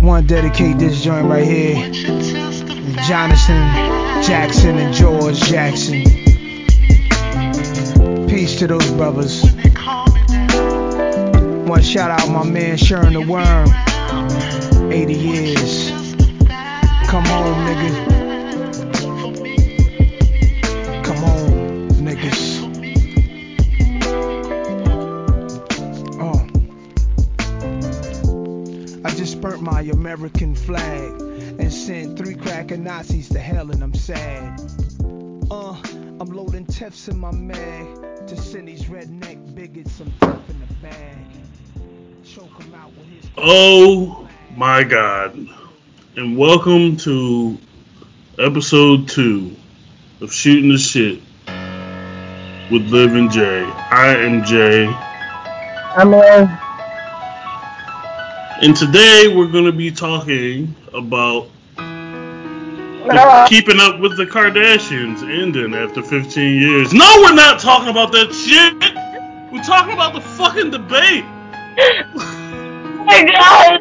Want to dedicate this joint right here to Jonathan Jackson and George Jackson. Peace to those brothers. Want to shout out my man Shurn the Worm, 80 years. Come home, nigga. Come home, niggas. Burnt my American flag and sent 3 crackin' Nazis to hell, and I'm sad. I'm loading tiffs in my mag to send these redneck bigots some tiff in the bag. Choke him out with his. Oh my God! And welcome to episode 2 of Shooting the Shit with Liv and Jay. I am Jay. I'm Liv. And today we're going to be talking about keeping up with the Kardashians ending after 15 years. No, we're not talking about that shit. We're talking about the fucking debate. Oh my God.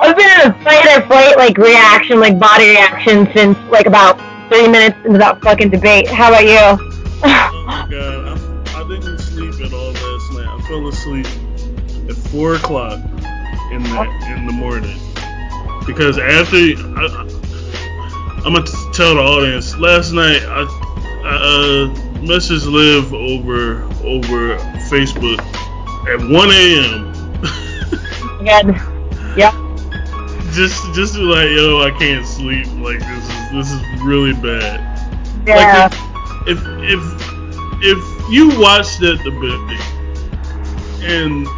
I've been in a fight or flight reaction, body reaction since about 3 minutes into that fucking debate. How about you? Oh my God. I didn't sleep at all last night. I fell asleep at 4 o'clock in the morning. Because after, I'm going to tell the audience, last night I messaged Liv over Facebook at 1 a.m. Good. Yep. Just yo, I can't sleep. This is really bad. Yeah. If you watch that debate and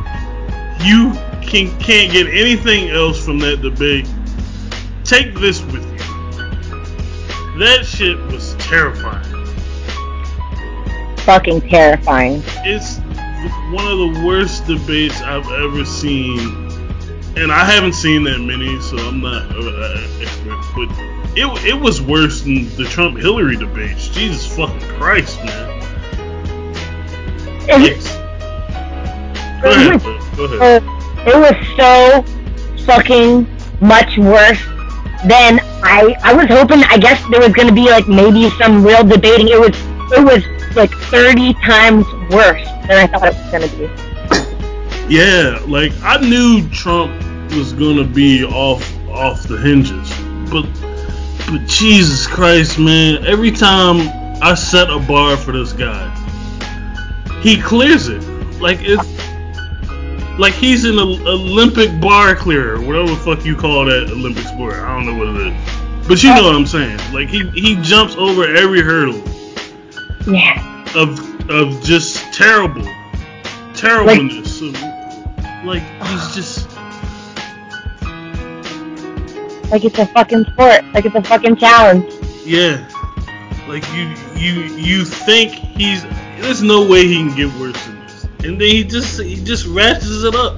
you can't get anything else from that debate, take this with you. That shit was terrifying. Fucking terrifying. It's one of the worst debates I've ever seen. And I haven't seen that many, so I'm not an expert. But it was worse than the Trump-Hillary debates. Jesus fucking Christ, man. Go ahead. It was so fucking much worse than I was hoping. I guess there was going to be maybe some real debating. It was 30 times worse than I thought it was going to be. Yeah, I knew Trump was going to be off the hinges, but Jesus Christ, man! Every time I set a bar for this guy, he clears it. It's he's an Olympic bar clearer, whatever the fuck you call that Olympic sport. I don't know what it is, but you know what I'm saying. He jumps over every hurdle. Yeah. Of just terribleness. He's just it's a fucking sport. It's a fucking challenge. Yeah. You think he's. There's no way he can get worse than this. And then he just ratchets it up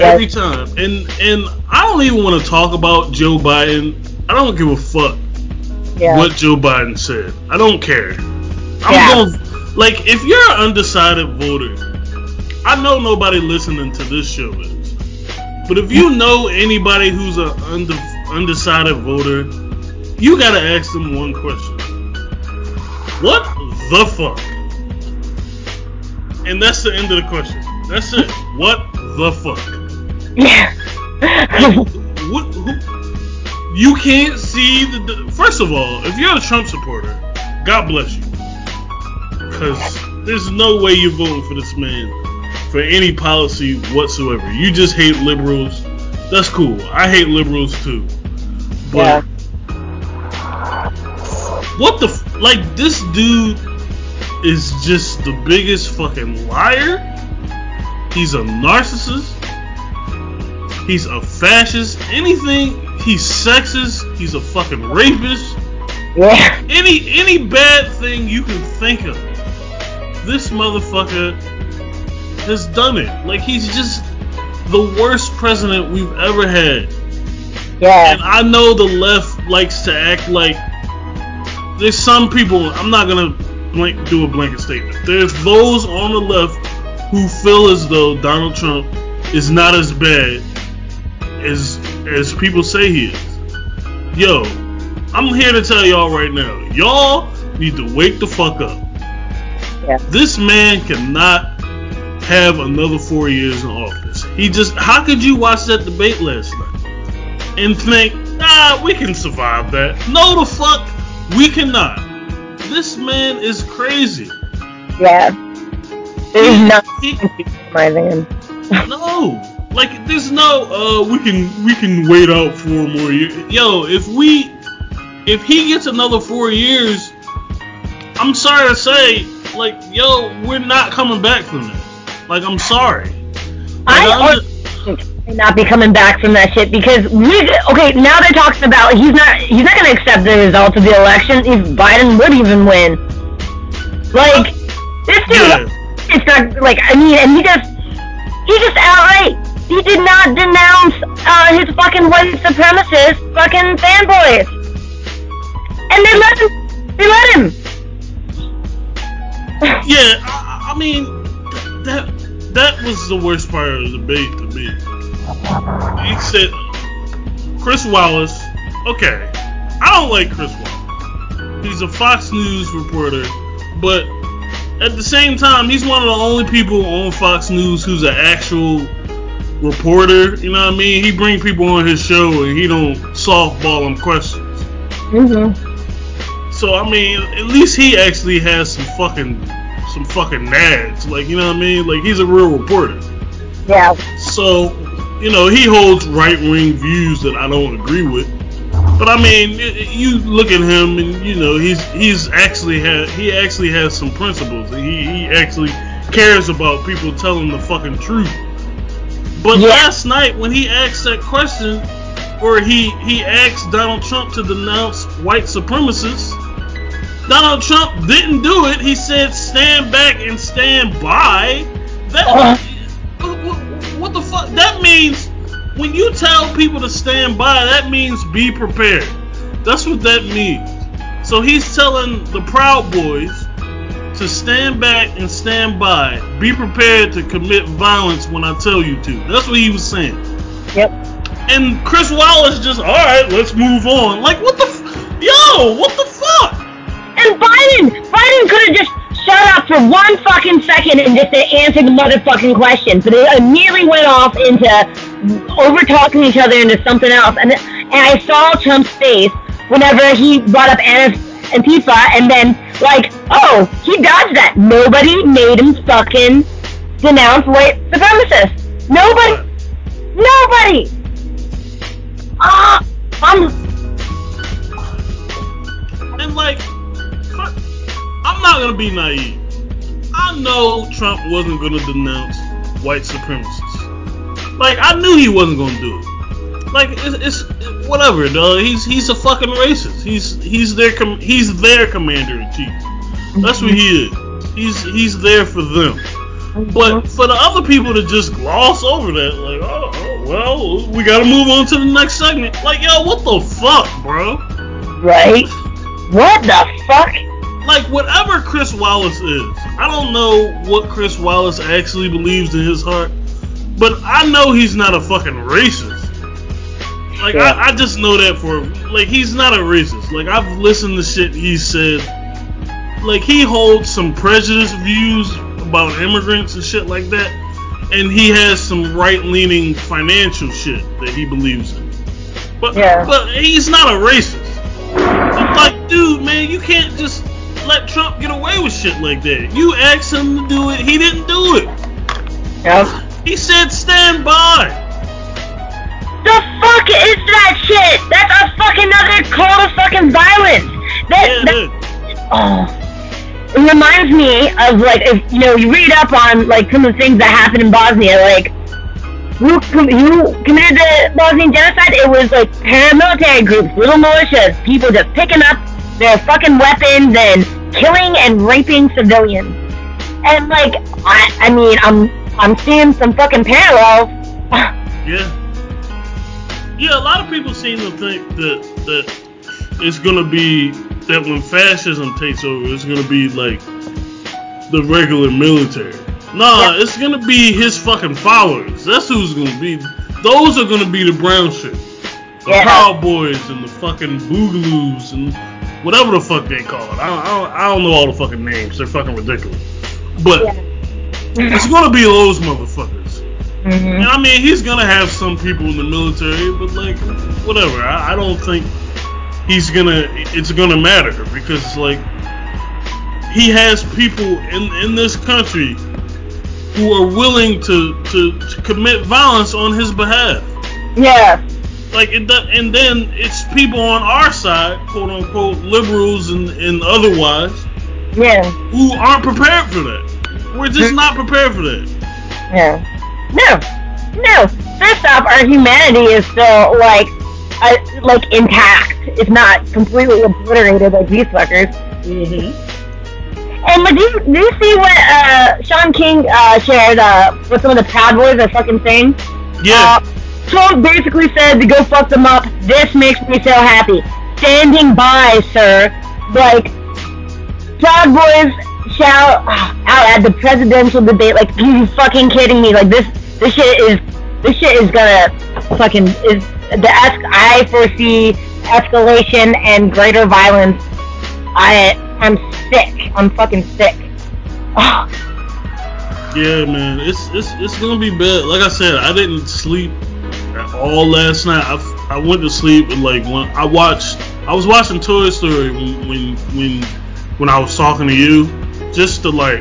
every time. And I don't even want to talk about Joe Biden. I don't give a fuck what Joe Biden said. I don't care. I'm going if you're an undecided voter, I know nobody listening to this show is. But if you know anybody who's an undecided voter, you gotta ask them one question. What the fuck? And that's the end of the question. That's it. What the fuck? Yeah. You can't see first of all, if you're a Trump supporter, God bless you. Because there's no way you're voting for this man for any policy whatsoever. You just hate liberals. That's cool. I hate liberals too. But what the this dude is just the biggest fucking liar. He's a narcissist. He's a fascist. Anything. He's sexist. He's a fucking rapist. Yeah. Any bad thing you can think of, this motherfucker has done it. He's just the worst president we've ever had. Yeah. And I know the left likes to act like. There's some people, I'm not going to do a blanket statement. There's those on the left who feel as though Donald Trump is not as bad as people say he is. Yo, I'm here to tell y'all right now, y'all need to wake the fuck up. Yeah. This man cannot have another 4 years in office. He just, how could you watch that debate last night and think, nah, we can survive that? No, the fuck, we cannot. This man is crazy. Yeah. There's nothing surprising him. No. Like, there's no, we can wait out 4 more years. Yo, if he gets another 4 years, I'm sorry to say, like, yo, we're not coming back from that. Like, I'm sorry. I not be coming back from that shit because now they're talking about he's not going to accept the results of the election if Biden would even win. Like, this dude, yeah. It's not, like, I mean, and he just outright. He did not denounce his fucking white supremacist fucking fanboys. And they let him. Yeah, I mean, that was the worst part of the debate to me. He said, Chris Wallace, okay, I don't like Chris Wallace. He's a Fox News reporter, but at the same time, he's one of the only people on Fox News who's an actual reporter, you know what I mean? He bring people on his show and he don't softball them questions. Mm-hmm. So I mean, at least he actually has some fucking nads, like, you know what I mean? Like, he's a real reporter. Yeah. So, you know, he holds right-wing views that I don't agree with. But I mean, you look at him and you know he actually has some principles. He actually cares about people telling the fucking truth. But last night when he asked that question, or he asked Donald Trump to denounce white supremacists, Donald Trump didn't do it. He said, stand back and stand by. What the fuck? That means when you tell people to stand by, that means be prepared. That's what that means. So he's telling the Proud Boys to stand back and stand by. Be prepared to commit violence when I tell you to. That's what he was saying. Yep. And Chris Wallace just, all right, let's move on. Like, what the fuck? And Biden could have just shut up for one fucking second and just answered the motherfucking question. But they immediately went off into over-talking each other into something else. And I saw Trump's face whenever he brought up Antifa and then, like, oh, he dodged that. Nobody made him fucking denounce white supremacists. Nobody. And, like, I'm not going to be naive. I know Trump wasn't going to denounce white supremacists. Like, I knew he wasn't going to do it. Like, it's whatever, dog. He's a fucking racist. He's their commander in chief. That's what he is. He's there for them. But for the other people to just gloss over that, like, oh well, we gotta move on to the next segment. Like, yo, what the fuck, bro? Right? What the fuck? Like, whatever Chris Wallace is, I don't know what Chris Wallace actually believes in his heart, but I know he's not a fucking racist. Like, yeah. I just know that for, like, he's not a racist. Like, I've listened to shit he said. Like, he holds some prejudiced views about immigrants and shit like that, and he has some right-leaning financial shit that he believes in. But he's not a racist. It's like, dude, man, you can't just let Trump get away with shit like that. You asked him to do it, he didn't do it. Yeah. He said stand by. The fuck is that shit? That's a fucking other call to fucking violence. It reminds me of, like, if, you know, you read up on, like, some of the things that happened in Bosnia, like, who committed the Bosnian genocide? It was, like, paramilitary groups, little militias, people just picking up their fucking weapons and killing and raping civilians. And, like, I mean, I'm seeing some fucking parallels. Yeah, a lot of people seem to think that it's gonna be that when fascism takes over, it's gonna be like the regular military. Nah, it's going to be his fucking followers. That's who's going to be. Those are going to be the brown shit. The Proud Boys and the fucking Boogaloos and whatever the fuck they call it. I don't know all the fucking names. They're fucking ridiculous. But it's going to be those motherfuckers. And I mean, he's going to have some people in the military, but like, whatever. I don't think he's going to, it's going to matter because like, he has people in this country who are willing to commit violence on his behalf. Yeah. Like, and then it's people on our side, quote unquote, liberals and otherwise, who aren't prepared for that. We're just not prepared for that. No. First off, our humanity is still like intact. It's not completely obliterated by these fuckers. And do you see what Sean King shared with some of the Proud Boys, that fucking thing? Yeah. Trump basically said to go fuck them up. This makes me so happy. Standing by, sir. Like, Proud Boys shout out at the presidential debate. Like, are you fucking kidding me? Like, this shit is gonna fucking is the I foresee escalation and greater violence. I'm sick. I'm fucking sick. Oh. Yeah, man. It's gonna be bad. Like I said, I didn't sleep at all last night. I went to sleep and like when I was watching Toy Story when I was talking to you, just to like,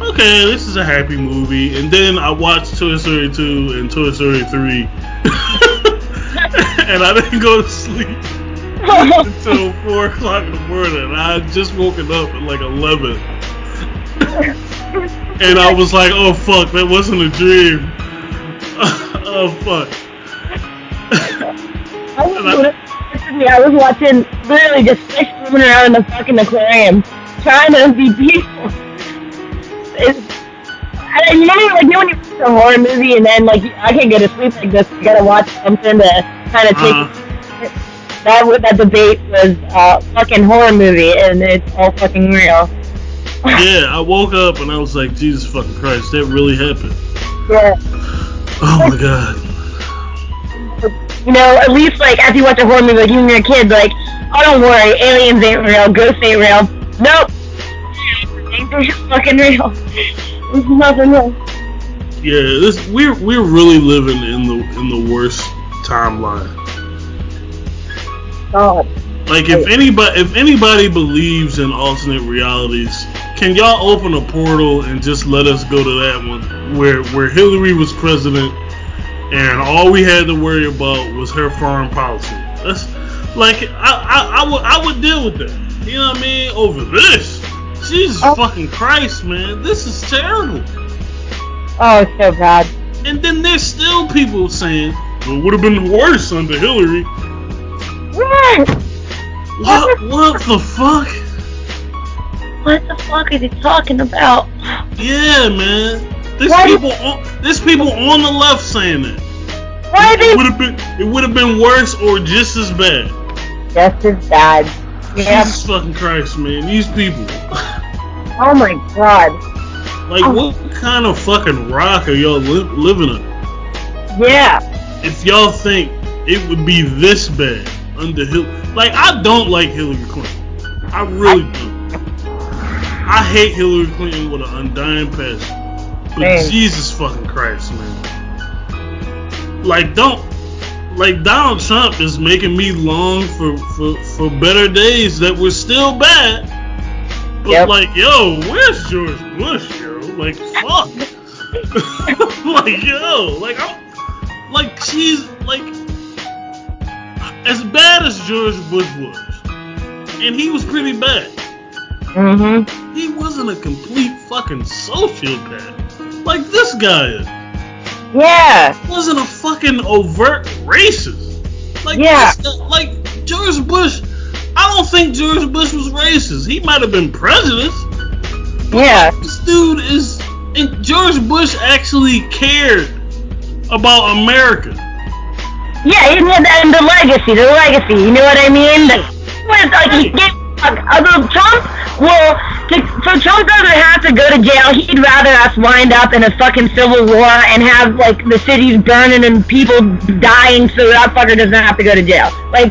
okay, this is a happy movie. And then I watched Toy Story 2 and Toy Story 3, and I didn't go to sleep until 4 o'clock in the morning. And I had just woken up at like 11. And I was like, oh fuck, that wasn't a dream. Oh fuck. I was watching literally just fish swimming around in the fucking aquarium, trying to be peaceful. You know, like, you know when you watch a horror movie and then like, I can't go to sleep like this, you gotta watch something to kind of take That debate was a fucking horror movie, and it's all fucking real. Yeah, I woke up and I was like, Jesus fucking Christ, that really happened. Yeah. Oh my god. You know, at least like after you watch a horror movie, like you and your kid, like, oh don't worry, aliens ain't real, ghosts ain't real. Nope. They're fucking real. There's nothing real. Yeah, we're really living in the worst timeline. God. Like if anybody believes in alternate realities, can y'all open a portal and just let us go to that one where Hillary was president and all we had to worry about was her foreign policy? That's like I would deal with that. You know what I mean? Over this. Jesus fucking Christ, man. This is terrible. Oh, it's so bad. And then there's still people saying, well, it would have been worse under Hillary. What the fuck? What the fuck is he talking about? Yeah, man. There's people on the left saying that. It would have been worse or just as bad. Just as bad. Yeah. Jesus fucking Christ, man. These people. Oh my god. Like, what kind of fucking rock are y'all living under? Yeah. If y'all think it would be this bad. Under Hillary. Like, I don't like Hillary Clinton. I really don't. I hate Hillary Clinton with an undying passion. But man. Jesus fucking Christ, man. Like, Donald Trump is making me long for better days that were still bad. But like, yo, where's George Bush, yo? Like, fuck. Like, yo. Like, I'm... Like, she's... Like... As bad as George Bush was, and he was pretty bad, he wasn't a complete fucking sociopath like this guy is. Yeah. He wasn't a fucking overt racist. Like, like George Bush, I don't think George Bush was racist. He might have been prejudiced. Yeah. This dude is, and George Bush actually cared about America. Yeah, and the legacy, you know what I mean? Like, Trump, well, So Trump doesn't have to go to jail. He'd rather us wind up in a fucking civil war and have, like, the cities burning and people dying so that fucker doesn't have to go to jail. Like,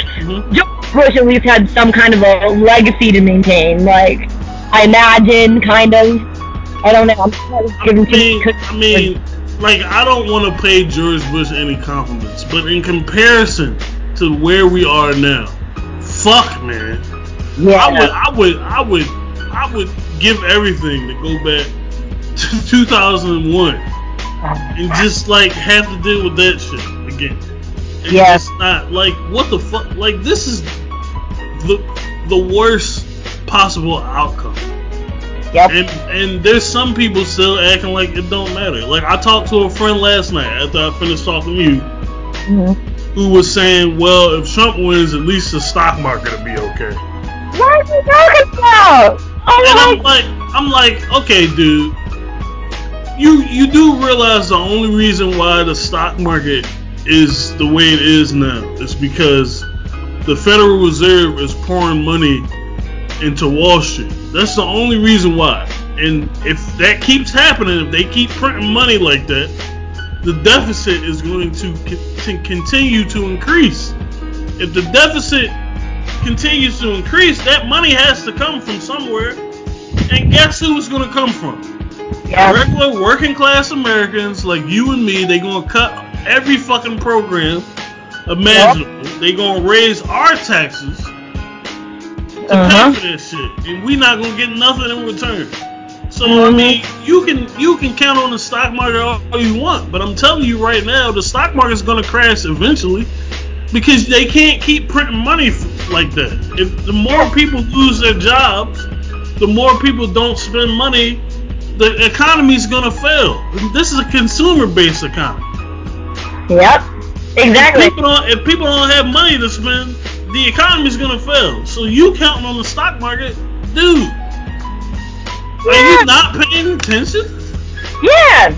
George Bush at least had some kind of a legacy to maintain, like, I imagine, kind of. I don't know. I mean, I don't want to pay George Bush any compliments, but in comparison to where we are now, fuck, man. Yeah, I would give everything to go back to 2001 and just, like, have to deal with that shit again. And it's not, like, what the fuck? Like, this is the worst possible outcome. Yep. And there's some people still acting like it don't matter. Like, I talked to a friend last night after I finished talking to you, who was saying, well, if Trump wins, at least the stock market will be okay. What are you talking about? And I'm like, okay, dude, you do realize the only reason why the stock market is the way it is now is because the Federal Reserve is pouring money into Wall Street. That's the only reason why. And if that keeps happening, if they keep printing money like that, the deficit is going to continue to increase. If the deficit continues to increase, that money has to come from somewhere. And guess who it's going to come from? Yes. Regular working class Americans like you and me. They're going to cut every fucking program imaginable. Yep. They're going to raise our taxes to pay for that shit, and we're not going to get nothing in return. So, I mean, you can count on the stock market all you want, but I'm telling you right now, the stock market's going to crash eventually because they can't keep printing money like that. If the more people lose their jobs, the more people don't spend money, the economy's going to fail. This is a consumer-based economy. Yep, exactly. If people don't have money to spend, the economy's going to fail. So you counting on the stock market, dude. Yeah. Are you not paying attention? Yeah.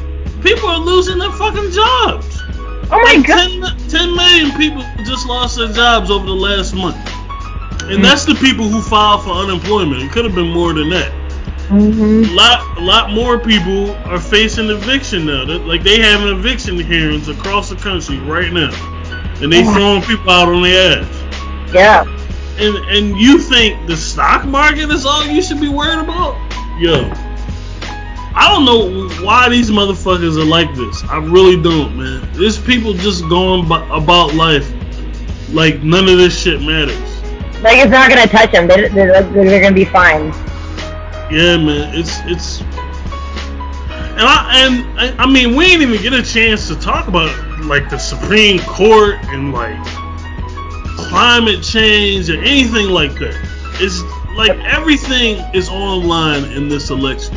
People are losing their fucking jobs. Oh my God. 10 million people just lost their jobs over the last month. And that's the people who filed for unemployment. It could have been more than that. A lot more people are facing eviction now. Like, they having eviction hearings across the country right now. And they throwing people out on their ass. Yeah. And you think the stock market is all you should be worried about? Yo, I don't know why these motherfuckers are like this. I really don't, man. There's people just going about life like none of this shit matters. Like, it's not going to touch them. They're going to be fine. Yeah, man. It's And I mean, we ain't even get a chance to talk about, like, the Supreme Court and, like, climate change or anything like that. It's like everything is online in this election.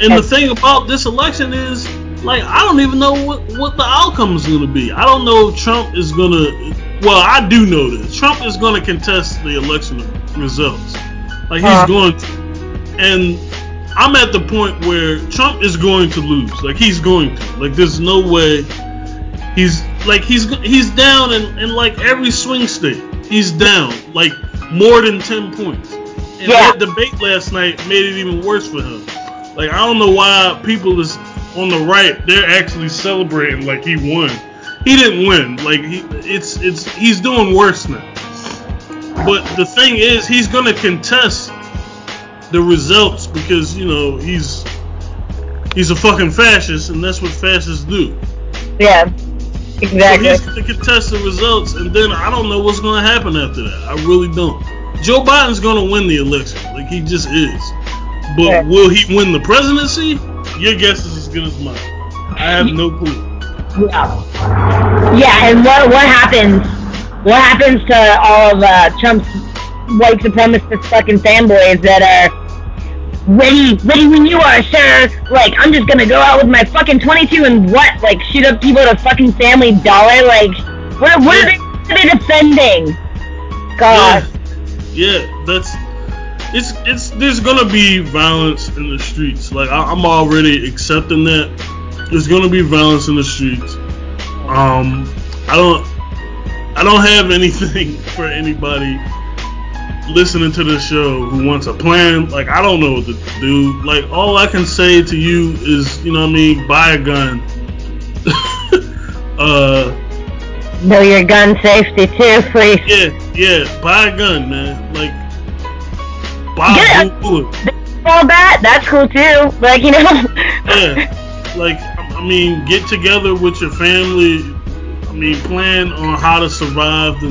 And the thing about this election is, like, I don't even know what the outcome is going to be. I don't know if Trump is going to... Well, I do know this. Trump is going to contest the election results. Like, he's going to. And I'm at the point where Trump is going to lose. Like, he's going to. Like, there's no way... He's down in like every swing state. He's down like more than 10 points. And that debate last night made it even worse for him. Like, I don't know why people is on the right, they're actually celebrating like he won. He didn't win. Like, he's doing worse now. But the thing is, he's gonna contest the results because, you know, he's a fucking fascist, and that's what fascists do. Yeah. Exactly. So he's going to contest the results, and then I don't know what's going to happen after that. I really don't. Joe Biden's going to win the election. Like, he just is. But will he win the presidency? Your guess is as good as mine. I have no clue. Yeah, and what happens? What happens to all of Trump's white supremacist fucking fanboys that are ready when you are, sir? Like, I'm just gonna go out with my fucking 22 and what? Like, shoot up people at a fucking Family Dollar? Like, what are they defending? God. Yeah, that's... There's gonna be violence in the streets. Like, I'm already accepting that. There's gonna be violence in the streets. I don't have anything for anybody. listening to this show who wants a plan, like, I don't know what to do. Like, all I can say to you is, you know what I mean, buy a gun. Know your gun safety too, please. Yeah, buy a gun, man. Like, buy a gun. All that, that's cool too. Like, you know. Yeah, like, I mean, get together with your family. I mean, plan on how to survive the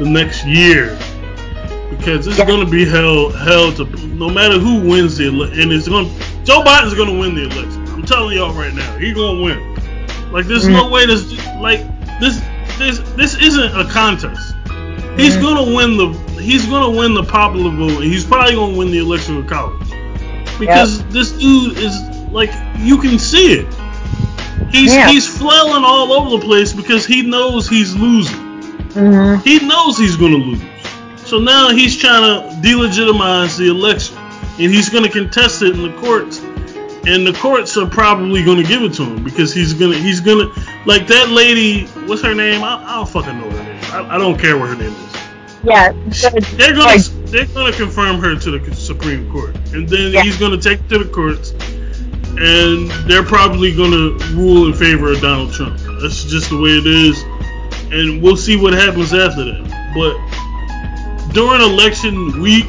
next year, because it's gonna be hell to, no matter who wins the election. And Joe Biden's gonna win the election. I'm telling y'all right now, he's gonna win. Like, there's no way this, like. This isn't a contest. He's gonna win the popular vote, and he's probably gonna win the election with college, because this dude is, like, you can see it. He's flailing all over the place because he knows he's losing. Mm-hmm. He knows he's gonna lose. So now he's trying to delegitimize the election, and he's gonna contest it in the courts. And the courts are probably going to give it to him, because he's gonna like that lady. What's her name? I don't fucking know her name. I don't care what her name is. Yeah, they're gonna confirm her to the Supreme Court, and then he's gonna take it to the courts, and they're probably gonna rule in favor of Donald Trump. That's just the way it is, and we'll see what happens after that. But during election week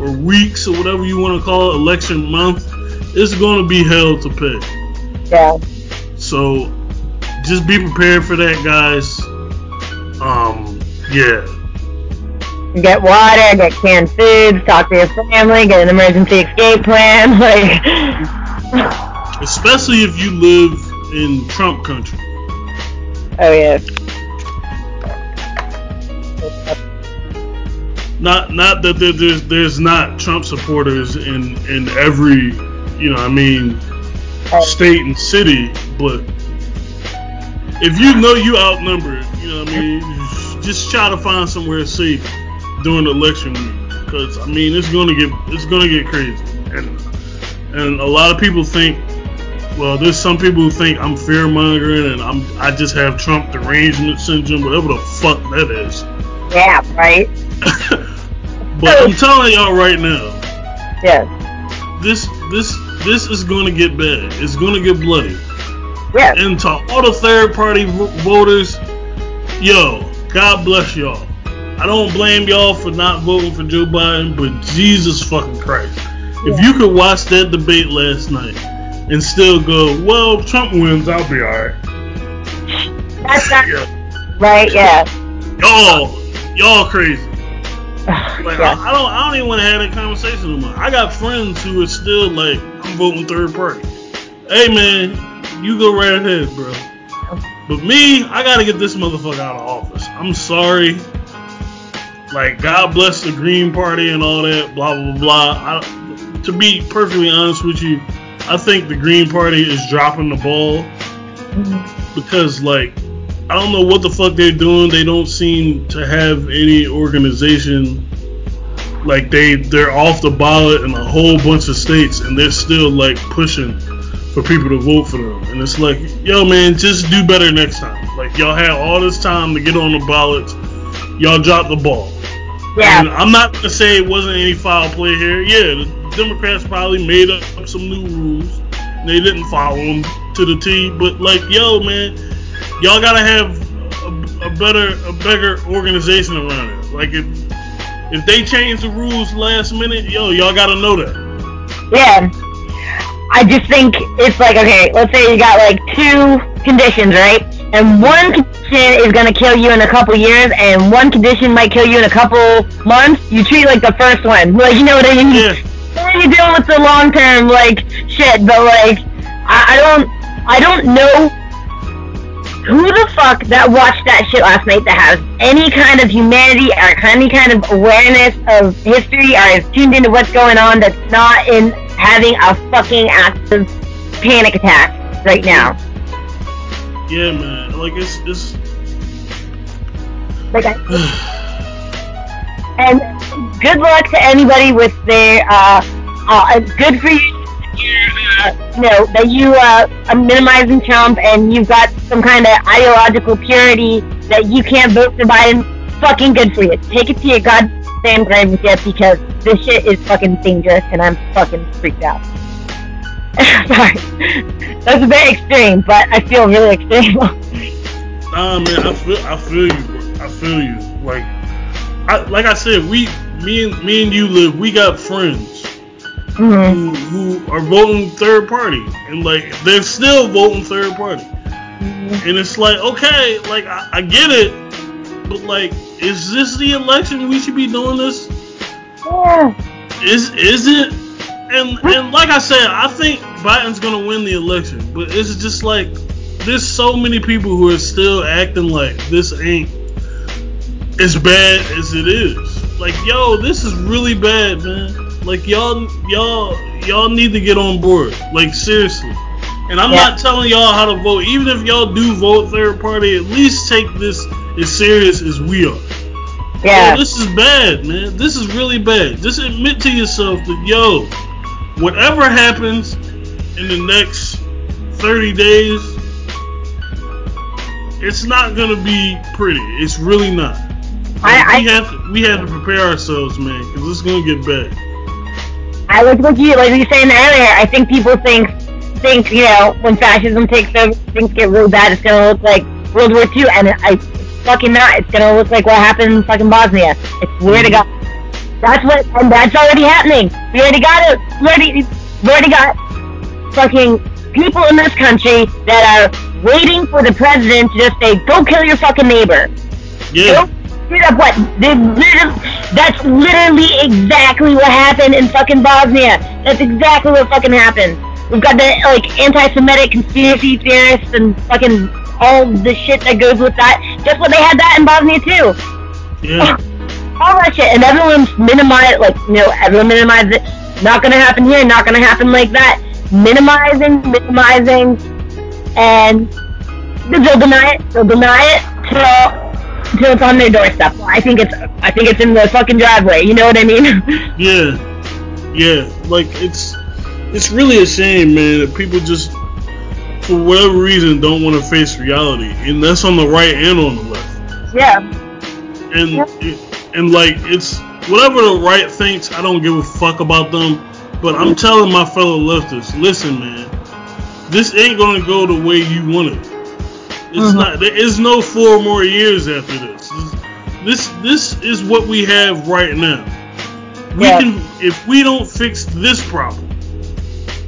or weeks or whatever you want to call it, election month. It's going to be hell to pay. Yeah. So, just be prepared for that, guys. Yeah. Get water, get canned food, talk to your family, get an emergency escape plan. Like, especially if you live in Trump country. Oh, yeah. Not that there's not Trump supporters in every... you know, I mean, state and city, but if you know you outnumbered, you know what I mean, just try to find somewhere safe during election week, because I mean, it's gonna get crazy, and a lot of people think, well, there's some people who think I'm fear mongering and I just have Trump derangement syndrome, whatever the fuck that is. Yeah, right. But I'm telling y'all right now. Yeah. This is going to get bad. It's going to get bloody. Yeah. And to all the third-party voters, yo, God bless y'all. I don't blame y'all for not voting for Joe Biden, but Jesus fucking Christ. Yeah. If you could watch that debate last night and still go, well, if Trump wins, I'll be all right. That's not right, yeah. Y'all crazy. Like, yeah. I don't even want to have that conversation anymore. I got friends who are still like, I'm voting third party. Hey man, you go right ahead, bro. But me, I gotta get this motherfucker out of office. I'm sorry. Like, God bless the Green Party and all that, blah blah blah. To be perfectly honest with you, I think the Green Party is dropping the ball, because like, I don't know what the fuck they're doing. They don't seem to have any organization. Like, they're off the ballot in a whole bunch of states, and they're still like pushing for people to vote for them. And it's like, yo man, just do better next time. Like, y'all had all this time to get on the ballots. Y'all dropped the ball. Yeah. And I'm not gonna say it wasn't any foul play here. Yeah, the Democrats probably made up some new rules. They didn't follow them to the T. But like, yo man, y'all gotta have a better organization around it. Like, if they change the rules last minute, y'all gotta know that. Yeah, I just think it's like, okay, let's say you got like two conditions, right? And one condition is gonna kill you in a couple years, and one condition might kill you in a couple months. You treat like the first one, like, you know what I mean? Yeah. What are you dealing with the long term, like, shit? But like, I don't know. Who the fuck that watched that shit last night that has any kind of humanity or any kind of awareness of history or is tuned into what's going on that's not in having a fucking active panic attack right now? Yeah, man. Like, it's... Like, and good luck to anybody with their, good for you. No, that you are minimizing Trump and you've got some kind of ideological purity that you can't vote for Biden. Fucking good for you. Take it to your god Sam Grimes yet because this shit is fucking dangerous and I'm fucking freaked out. Sorry. That's a bit extreme, but I feel really extreme. Nah, man, I feel you. Like I said, me and you live. We got friends who are voting third party, and like they're still voting third party. Mm-hmm. And it's like, okay, like I get it, but like, is this the election we should be doing this? Yeah. Is it? And like I said, I think Biden's gonna win the election, but it's just like there's so many people who are still acting like this ain't as bad as it is. Like, yo, this is really bad, man. Like, y'all need to get on board. Like, seriously. And I'm not telling y'all how to vote. Even if y'all do vote third party, at least take this as serious as we are. Yeah. Yo, this is bad, man. This is really bad. Just admit to yourself that, yo, whatever happens in the next 30 days, it's not going to be pretty. It's really not. We have to prepare ourselves, man, because it's going to get bad. I look at you, like you were saying earlier, I think people think, you know, when fascism takes over, things get real bad. It's going to look like World War II, and it's fucking not. It's going to look like what happened in fucking Bosnia. I swear to God. That's already happening. We already got fucking people in this country that are waiting for the president to just say, go kill your fucking neighbor. Yeah. That's literally exactly what happened in fucking Bosnia. That's exactly what fucking happened. We've got the, like, anti-Semitic conspiracy theorists and fucking all the shit that goes with that. Guess what? They had that in Bosnia, too. Yeah. All that shit, and everyone minimized it. Not gonna happen here, not gonna happen like that. Minimizing, and they'll deny it till it's on their doorstep. I think it's in the fucking driveway. You know what I mean? Yeah. Like it's really a shame, man, that people just for whatever reason don't want to face reality, and that's on the right and on the left. Yeah. And like, it's whatever the right thinks, I don't give a fuck about them. But I'm telling my fellow leftists, listen, man, this ain't gonna go the way you want it. It's not. There is no 4 more years after this. This is what we have right now. We can, if we don't fix this problem.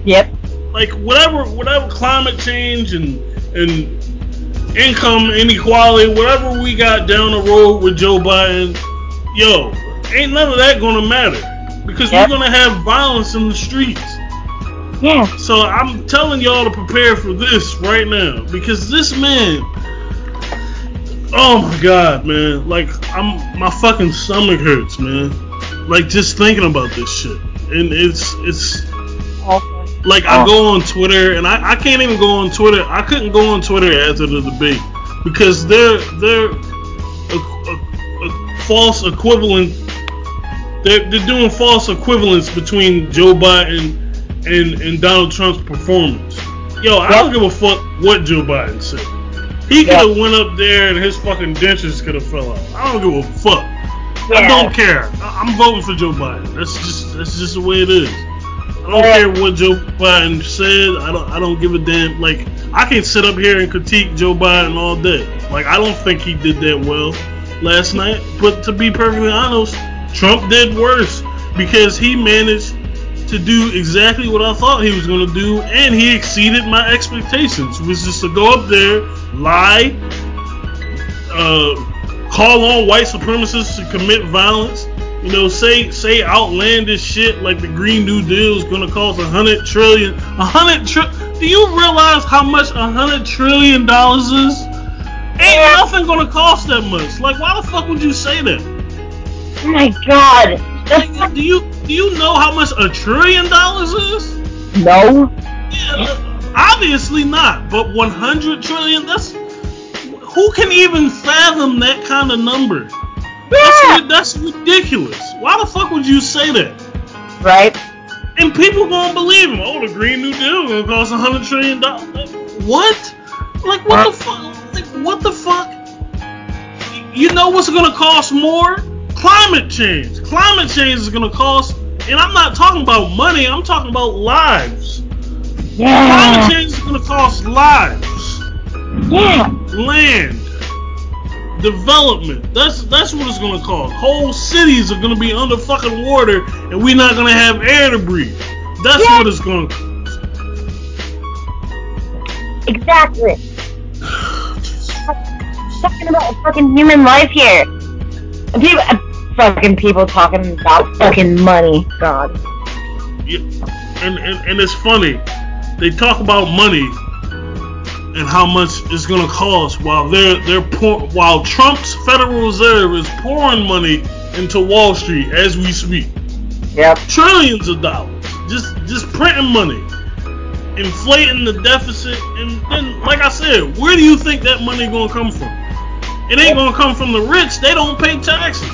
Yep. Like whatever climate change and income inequality, whatever we got down the road with Joe Biden. Yo, ain't none of that gonna matter because we're gonna have violence in the streets. Yeah. So I'm telling y'all to prepare for this right now because this man, oh my God, man, like my fucking stomach hurts, man. Like just thinking about this shit, and it's awesome. Like I go on Twitter and I can't even go on Twitter. I couldn't go on Twitter after the debate because they're false equivalent. They're doing false equivalence between Joe Biden and Donald Trump's performance. Yo, I don't give a fuck what Joe Biden said. He could have went up there and his fucking dentures could have fell out. I don't give a fuck. Yeah. I don't care. I'm voting for Joe Biden. That's just the way it is. I don't care what Joe Biden said. I don't give a damn. Like I can sit up here and critique Joe Biden all day. Like I don't think he did that well last night, but to be perfectly honest, Trump did worse because he managed to do exactly what I thought he was going to do, and he exceeded my expectations. It was just to go up there, lie, call on white supremacists to commit violence, you know, say outlandish shit like the Green New Deal is going to cost $100 trillion. Do you realize how much $100 trillion is? Ain't nothing gonna cost that much. Like, why the fuck would you say that? Oh my God! Like, do you know how much $1 trillion is? No. Yeah, obviously not. But 100 trillion? That's who can even fathom that kind of number? Yeah. That's ridiculous. Why the fuck would you say that? Right. And people gonna believe him. Oh, the Green New Deal gonna cost $100 trillion. What? Like, what the fuck? What the fuck? You know what's gonna cost more? Climate change. climate change is going to cost, and I'm not talking about money, I'm talking about lives. Yeah. Climate change is going to cost lives. Yeah. Land. Development. That's what it's going to cost. Whole cities are going to be under fucking water, and we're not going to have air to breathe. That's what it's going to cost. Exactly. Talking about fucking human life here. People, fucking people talking about fucking money. God. Yeah. And it's funny. They talk about money and how much it's gonna cost while while Trump's Federal Reserve is pouring money into Wall Street as we speak. Yep. Trillions of dollars. Just printing money. Inflating the deficit, and then like I said, where do you think that money gonna come from? It ain't gonna come from the rich, they don't pay taxes.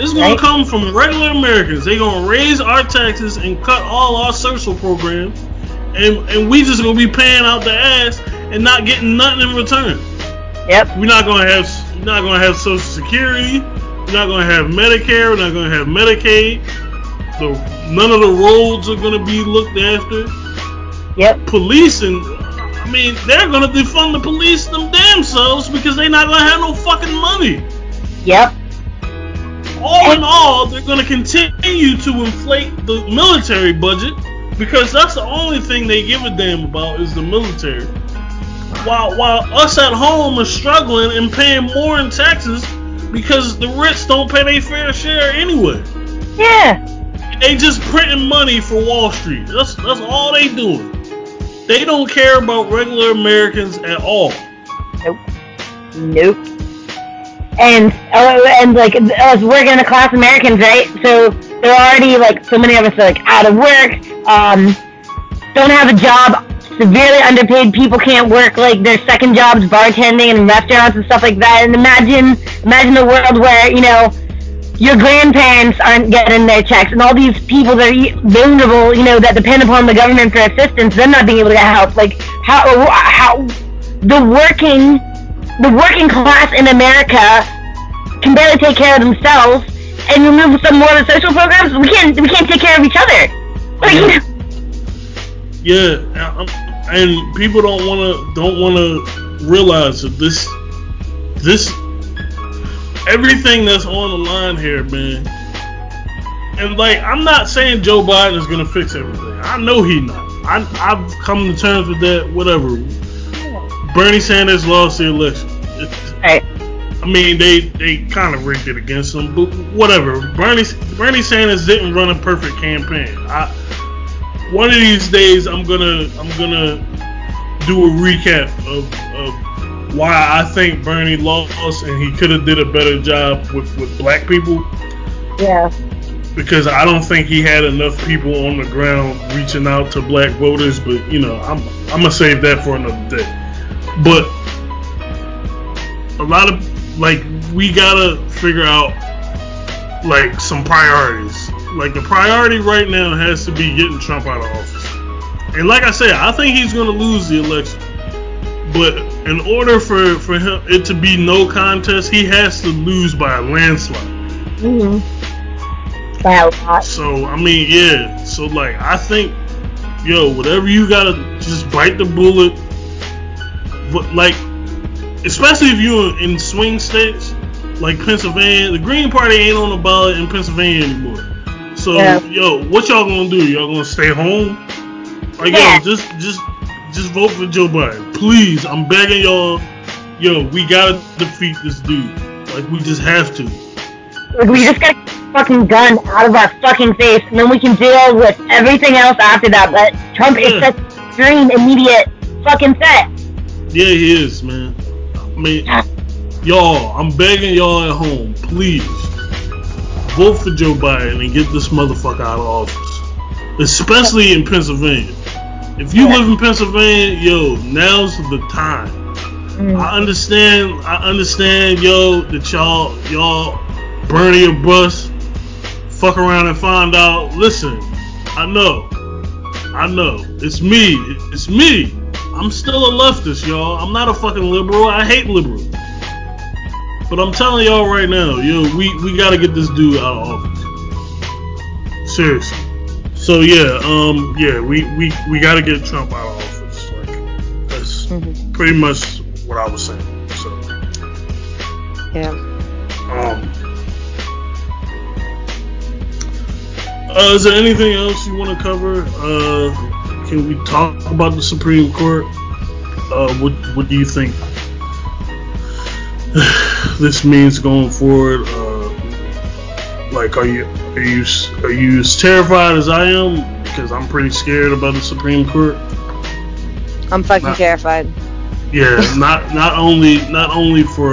It's gonna come from regular Americans. They gonna raise our taxes and cut all our social programs. And we just gonna be paying out the ass and not getting nothing in return. Yep. We're not gonna have Social Security. We're not gonna have Medicare. We're not gonna have Medicaid. So none of the roads are gonna be looked after. Yep. Policing. I mean, they're gonna defund the police them themselves because they're not gonna have no fucking money. Yep. All in all, they're gonna continue to inflate the military budget. Because that's the only thing they give a damn about is the military. While us at home are struggling and paying more in taxes because the rich don't pay their fair share anyway. Yeah. They just printing money for Wall Street. That's all they doing. They don't care about regular Americans at all. Nope. And like us working class Americans, right? So they're already like so many of us are like out of work, don't have a job, severely underpaid people can't work like their second jobs, bartending and restaurants and stuff like that. And imagine a world where, you know, your grandparents aren't getting their checks and all these people that are vulnerable, you know, that depend upon the government for assistance, they're not being able to get help. Like how the working class in America can barely take care of themselves, and remove some more of the social programs, we can't take care of each other. Like, yeah, and people don't wanna realize that this everything that's on the line here, man. And like, I'm not saying Joe Biden is gonna fix everything. I know he not. I've come to terms with that. Whatever. Bernie Sanders lost the election. Right. I mean, they kind of rigged it against him, but whatever. Bernie Sanders didn't run a perfect campaign. One of these days, I'm gonna do a recap of why I think Bernie lost, and he could have did a better job with black people. Yeah. Because I don't think he had enough people on the ground reaching out to black voters, but you know, I'm gonna save that for another day. But a lot of, like, we gotta figure out, like, some priorities. Like, the priority right now has to be getting Trump out of office. And like I said, I think he's gonna lose the election. But in order for him it to be no contest, he has to lose by a landslide. Mm-hmm. By a lot. So, I mean, yeah. So, like, I think, whatever you gotta, just bite the bullet. But, like, especially if you're in swing states, like Pennsylvania, the Green Party ain't on the ballot in Pennsylvania anymore. So, what y'all gonna do? Y'all gonna stay home? Like, just vote for Joe Biden. Please, I'm begging y'all. We gotta defeat this dude. Like, we just have to. Like, we just gotta get the fucking gun out of our fucking face, and then we can deal with everything else after that. But Trump is such a extreme, immediate fucking threat. Yeah, he is, man. I mean, y'all, I'm begging y'all at home, please, vote for Joe Biden and get this motherfucker out of office. Especially in Pennsylvania. If you live in Pennsylvania, now's the time. Mm. I understand, that y'all burn your bus, fuck around and find out. Listen, I know, it's me. I'm still a leftist, y'all. I'm not a fucking liberal. I hate liberals. But I'm telling y'all right now, we gotta get this dude out of office. Seriously. So we gotta get Trump out of office. Like, that's pretty much what I was saying. So yeah. Is there anything else you want to cover? Can we talk about the Supreme Court? What do you think this means going forward? Like, are you as terrified as I am? Because I'm pretty scared about the Supreme Court. I'm fucking terrified. Yeah, not only for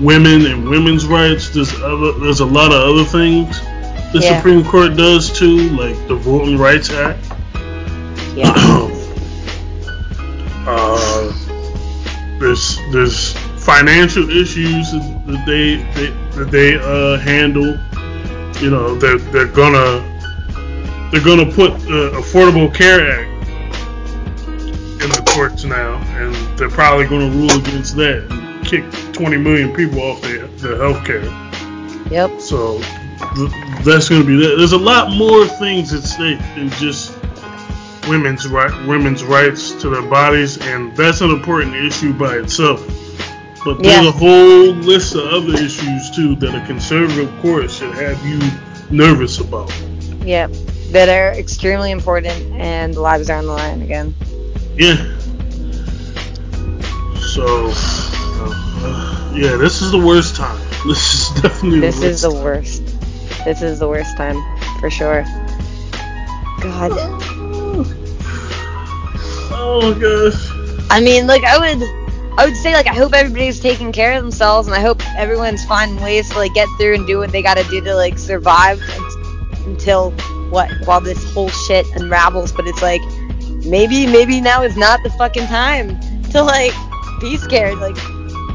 women and women's rights. There's a lot of other things the Supreme Court does too, like the Voting Rights Act. Yeah. There's financial issues that they handle. You know, they're gonna put the Affordable Care Act in the courts now, and they're probably gonna rule against that and kick 20 million people off their healthcare. Yep. So that's gonna be that. There's a lot more things at stake than just women's rights to their bodies, and that's an important issue by itself. But there's a whole list of other issues too that a conservative court should have you nervous about. Yeah, that are extremely important, and lives are on the line again. Yeah. So, this is the worst time. This is the worst time for sure. God. Oh my gosh. I mean, like, I would say, like, I hope everybody's taking care of themselves, and I hope everyone's finding ways to, like, get through and do what they gotta do to, like, survive while this whole shit unravels. But it's like, maybe now is not the fucking time to, like, be scared, like,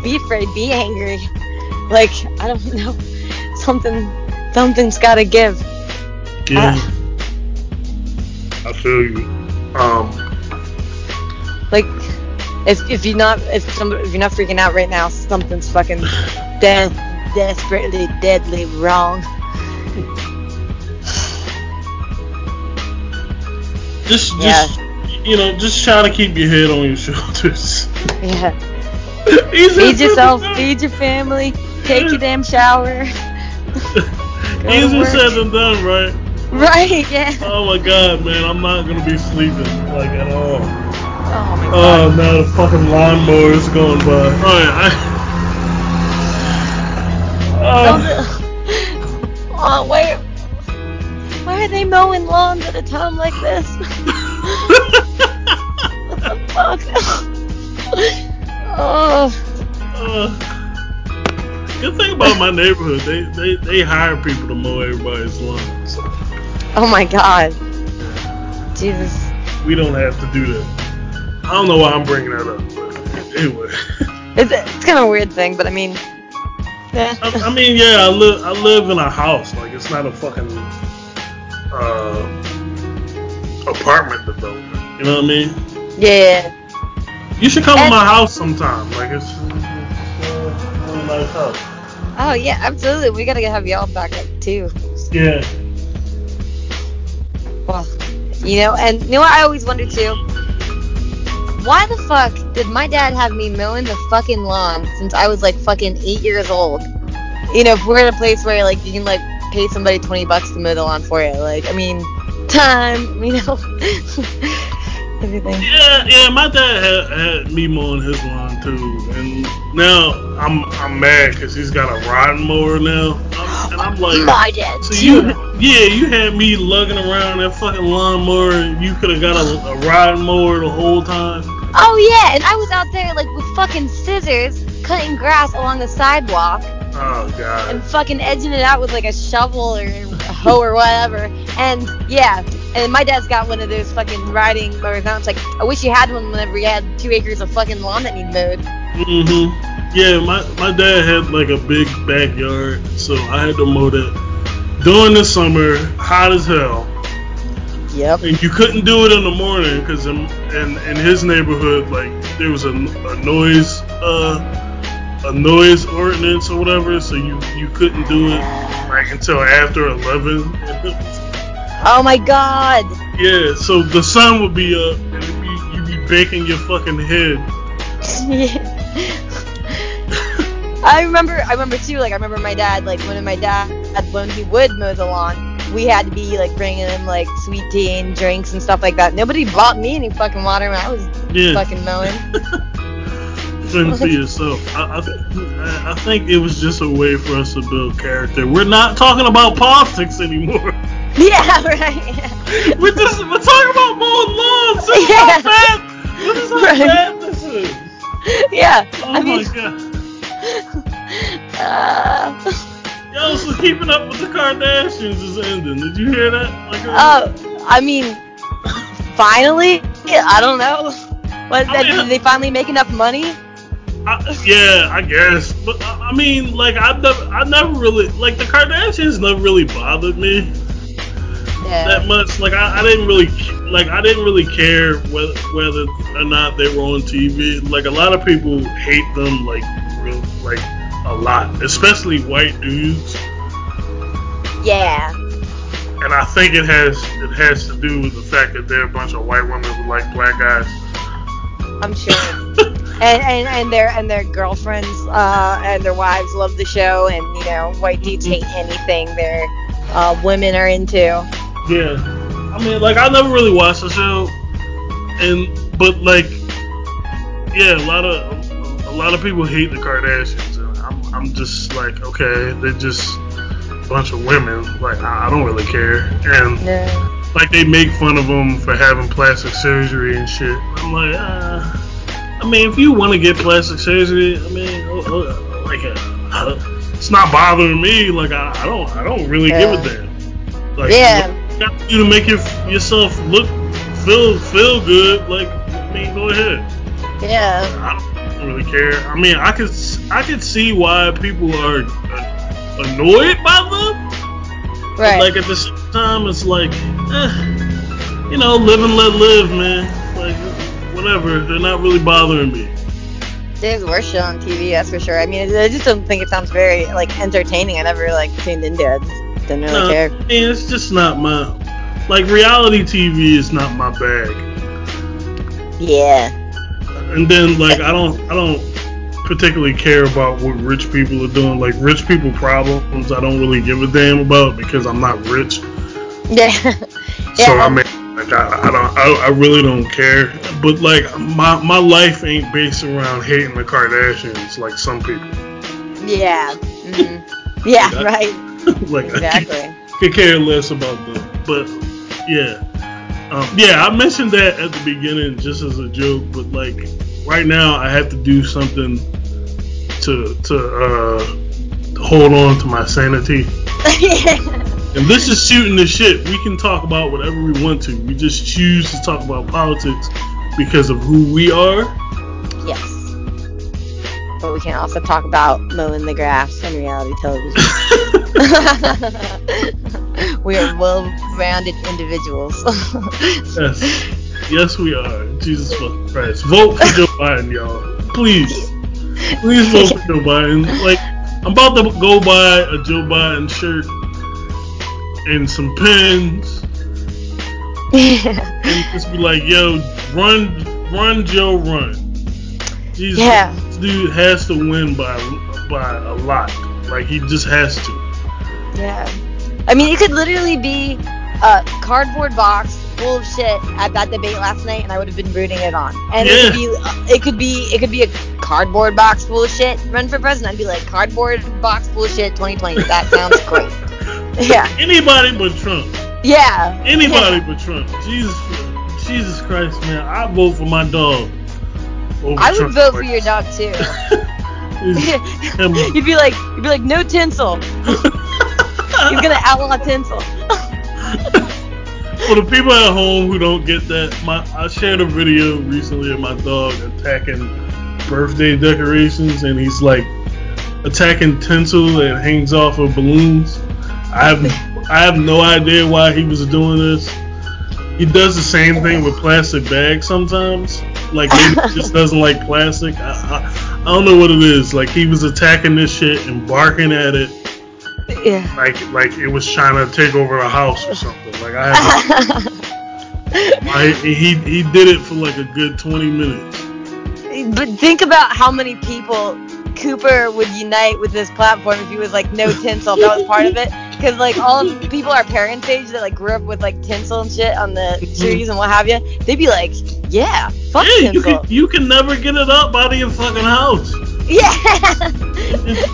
be afraid, be angry. Like, I don't know, something's gotta give. Yeah, I feel you. Like, if you're not freaking out right now, something's fucking desperately, deadly wrong. Just try to keep your head on your shoulders. Yeah. Feed yourself, feed your family, take your damn shower. Easier said than done, right? Right, yeah. Oh my god, man, I'm not gonna be sleeping, like, at all. Oh my god. Oh, now the fucking lawnmower is going by. Oh, wait. Why are they mowing lawns at a time like this? What the fuck? Good thing about my neighborhood, they hire people to mow everybody's lawns. Oh my god. Jesus. We don't have to do that. I don't know why I'm bringing that up, but anyway. It's kind of a weird thing, but I mean... I live in a house. Like, it's not a fucking... apartment development. You know what I mean? Yeah. You should come to my house sometime. Like, it's a nice house. Oh yeah, absolutely. We gotta have y'all back up too. Yeah. Well, and you know what I always wonder too? Why the fuck did my dad have me mowing the fucking lawn since I was like fucking 8 years old? You know, if we're in a place where like you can like pay somebody $20 to mow the lawn for you. Like, I mean, time, everything. Yeah. My dad had me mowing his lawn too, and now I'm mad because he's got a rod mower now, and I'm like, my dad. So you had me lugging around that fucking lawnmower, and you could have got a rod mower the whole time. Oh yeah, and I was out there like with fucking scissors cutting grass along the sidewalk. Oh god. And fucking edging it out with like a shovel or a hoe or whatever. And yeah, and my dad's got one of those fucking riding mowers now. It's like, I wish you had one whenever you had 2 acres of fucking lawn that need mowed. Mm-hmm. Yeah, my dad had like a big backyard, so I had to mow that during the summer, hot as hell. Yep. And you couldn't do it in the morning because in his neighborhood, like, there was a noise a noise ordinance or whatever, so you couldn't do it like until after 11. Oh my god! Yeah, so the sun would be up and you'd be baking your fucking head. I remember too. Like I remember my dad. Like when he would mow the lawn, we had to be like bringing him like sweet tea and drinks and stuff like that. Nobody bought me any fucking water when I was fucking mowing. Couldn't see yourself. I think it was just a way for us to build character. We're not talking about politics anymore. Yeah, right. Yeah. We're talking about mowing lawns. This is how bad this is. Yeah. Oh my god. Yo, so Keeping Up with the Kardashians is ending. Did you hear that? Finally? Yeah, I don't know. Did they finally make enough money? I guess. But I never really the Kardashians never really bothered me that much. Like I didn't really care whether or not they were on TV. Like a lot of people hate them. Like a lot, especially white dudes. Yeah. And I think it has to do with the fact that there are a bunch of white women who like black guys. I'm sure. and their girlfriends and their wives love the show, and you know white dudes hate anything their women are into. Yeah. I mean, like I never really watched the show, a lot of people hate the Kardashians, and I'm just like, okay, they're just a bunch of women. Like, I don't really care. And, like, they make fun of them for having plastic surgery and shit. I'm like, if you want to get plastic surgery, it's not bothering me. Like, I don't really give a damn. Like, you got to do to make yourself feel good. Like, go ahead. Yeah. Really care. I mean, I could see why people are annoyed by them. Right. But like at the same time, it's like, live and let live, man. Like whatever. They're not really bothering me. There's worse shit on TV, that's for sure. I mean, I just don't think it sounds very entertaining. I never tuned into it. I just didn't really care. I mean, it's just not my reality TV is not my bag. Yeah. And then, I don't particularly care about what rich people are doing. Like, rich people problems, I don't really give a damn about because I'm not rich. Yeah. So, I really don't care. But, my life ain't based around hating the Kardashians like some people. Yeah. Mm-hmm. Yeah, right. Exactly. I could care less about them. But, yeah. I mentioned that at the beginning just as a joke, but right now I have to do something to hold on to my sanity. And this is shooting the shit. We can talk about whatever we want to. We just choose to talk about politics because of who we are. Yes. But we can also talk about mowing the grass on reality television. We are well-rounded individuals. Yes, we are. Jesus fucking Christ. Vote for Joe Biden, y'all. Please. Please vote for Joe Biden. I'm about to go buy a Joe Biden shirt and some pens. And just be like, yo, run, Joe, run. Jesus, This dude has to win by a lot. Like, he just has to. Yeah. I mean, it could literally be a cardboard box full of shit at that debate last night, and I would have been rooting it on. And it could be a cardboard box full of shit run for president. I'd be like, cardboard box full of shit 2020. That sounds great. Yeah. Anybody but Trump. Yeah. Anybody but Trump. Jesus Christ, man. I vote for my dog. I would vote for your dog too. You'd be like, no tinsel. He's gonna outlaw tinsel. For the people at home who don't get that, I shared a video recently of my dog attacking birthday decorations, and he's attacking tinsel and hangs off of balloons. I have no idea why he was doing this. He does the same thing with plastic bags sometimes. Maybe he just doesn't like plastic. I, I don't know what it is. Like, he was attacking this shit and barking at it. Yeah. Like it was trying to take over a house or something. Like, I had to, like, he did it for like a good 20 minutes. But think about how many people Cooper would unite with this platform if he was like, no tinsel. That was part of it. Because, like, all of the people our parents' age that, like, grew up with, like, tinsel and shit on the trees and what have you, they'd be like, yeah, fuck tinsel. You can never get it up out of your fucking house. Yeah.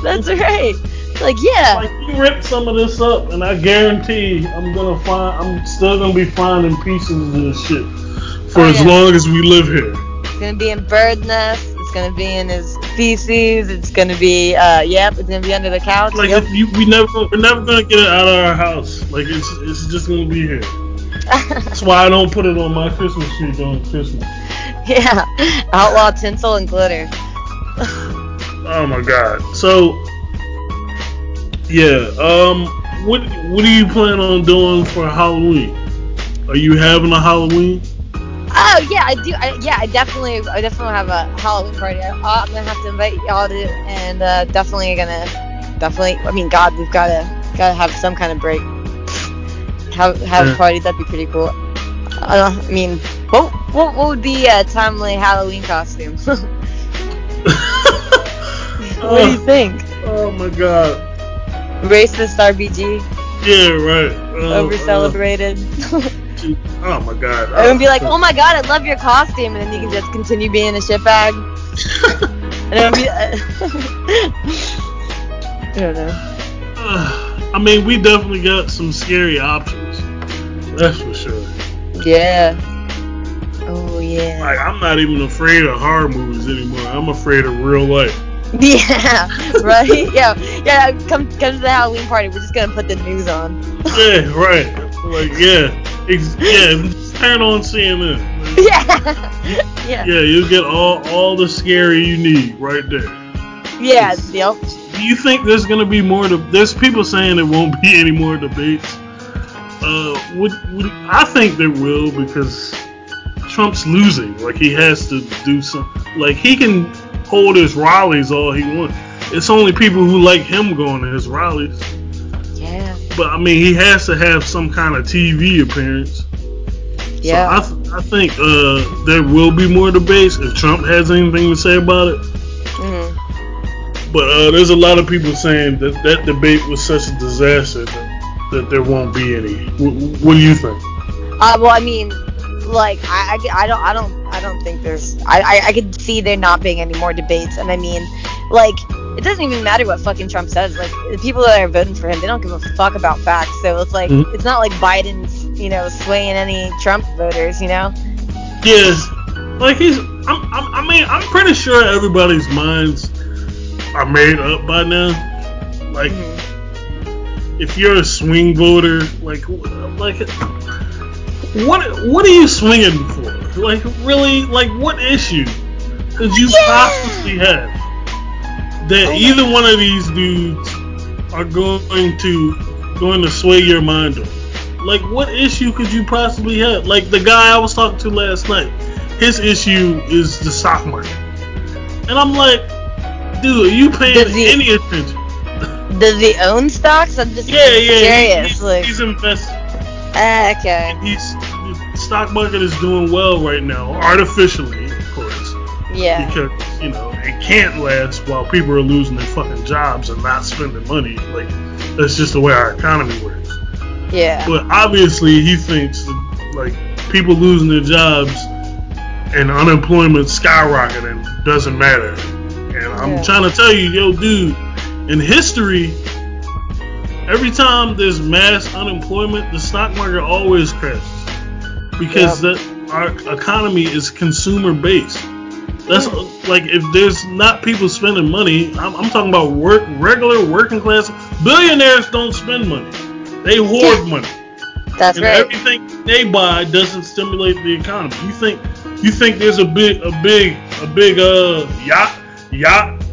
That's right. Like, yeah. Like, you rip some of this up, and I guarantee I'm still going to be finding pieces of this shit for as long as we live here. It's going to be in bird nests. It's going to be in his feces. It's going to be, it's going to be under the couch. Like, yep. We're never going to get it out of our house. Like, it's just going to be here. That's why I don't put it on my Christmas tree during Christmas. Yeah. Outlaw tinsel and glitter. Oh, my God. So, yeah. What do you plan on doing for Halloween? Are you having a Halloween? Oh yeah, I do. I definitely have a Halloween party. I'm gonna have to invite y'all to, and definitely. I mean, God, we've gotta have some kind of break. Have a party. That'd be pretty cool. I mean, what would be a timely Halloween costume? What do you think? Oh my God. Racist RBG. Yeah, right. Over celebrated. Oh my God. I'm gonna be like, oh my God, I love your costume, and then you can just continue being a shitbag. And it'll be I don't know. I mean, we definitely got some scary options. That's for sure. Yeah. Oh yeah. Like, I'm not even afraid of horror movies anymore. I'm afraid of real life. Yeah, right? Yeah, come to the Halloween party, we're just gonna put the news on. Yeah, right. Like, yeah. Yeah, just turn on CNN. Yeah. Yeah. Yeah, you'll get all the scary you need right there. Yeah, yep. Do you think there's going to be more? There's people saying there won't be any more debates. I think there will, because Trump's losing. Like, he has to do something. Like, he can hold his rallies all he wants. It's only people who like him going to his rallies. Yeah. But, I mean, he has to have some kind of TV appearance. Yeah. So I think there will be more debates if Trump has anything to say about it. Mm-hmm. But there's a lot of people saying that debate was such a disaster that there won't be any. What do you think? Well, I mean, like, I don't think there's. I could see there not being any more debates, and I mean, like, it doesn't even matter what fucking Trump says. Like, the people that are voting for him, they don't give a fuck about facts. So it's like, mm-hmm. It's not like Biden's, swaying any Trump voters, Yes. Like, I'm pretty sure everybody's minds are made up by now. Like, mm-hmm. If you're a swing voter, like, what are you swinging for? Like, really, like, what issue could you possibly have? That either one of these dudes are going to sway your mind on. Like, what issue could you possibly have? Like, the guy I was talking to last night, his issue is the stock market. And I'm like, dude, are you paying any attention? Does he own stocks? I'm just curious. He's invested. Okay. And the stock market is doing well right now, artificially, of course. Yeah. Because, it can't last while people are losing their fucking jobs and not spending money. Like, that's just the way our economy works. Yeah. But obviously, he thinks that, like, people losing their jobs and unemployment skyrocketing doesn't matter. And I'm trying to tell you, yo, dude, in history, every time there's mass unemployment, the stock market always crashes. Because our economy is consumer-based. That's like, if there's not people spending money, I'm talking about regular working class billionaires don't spend money; they hoard money. That's right. Everything they buy doesn't stimulate the economy. You think there's a big yacht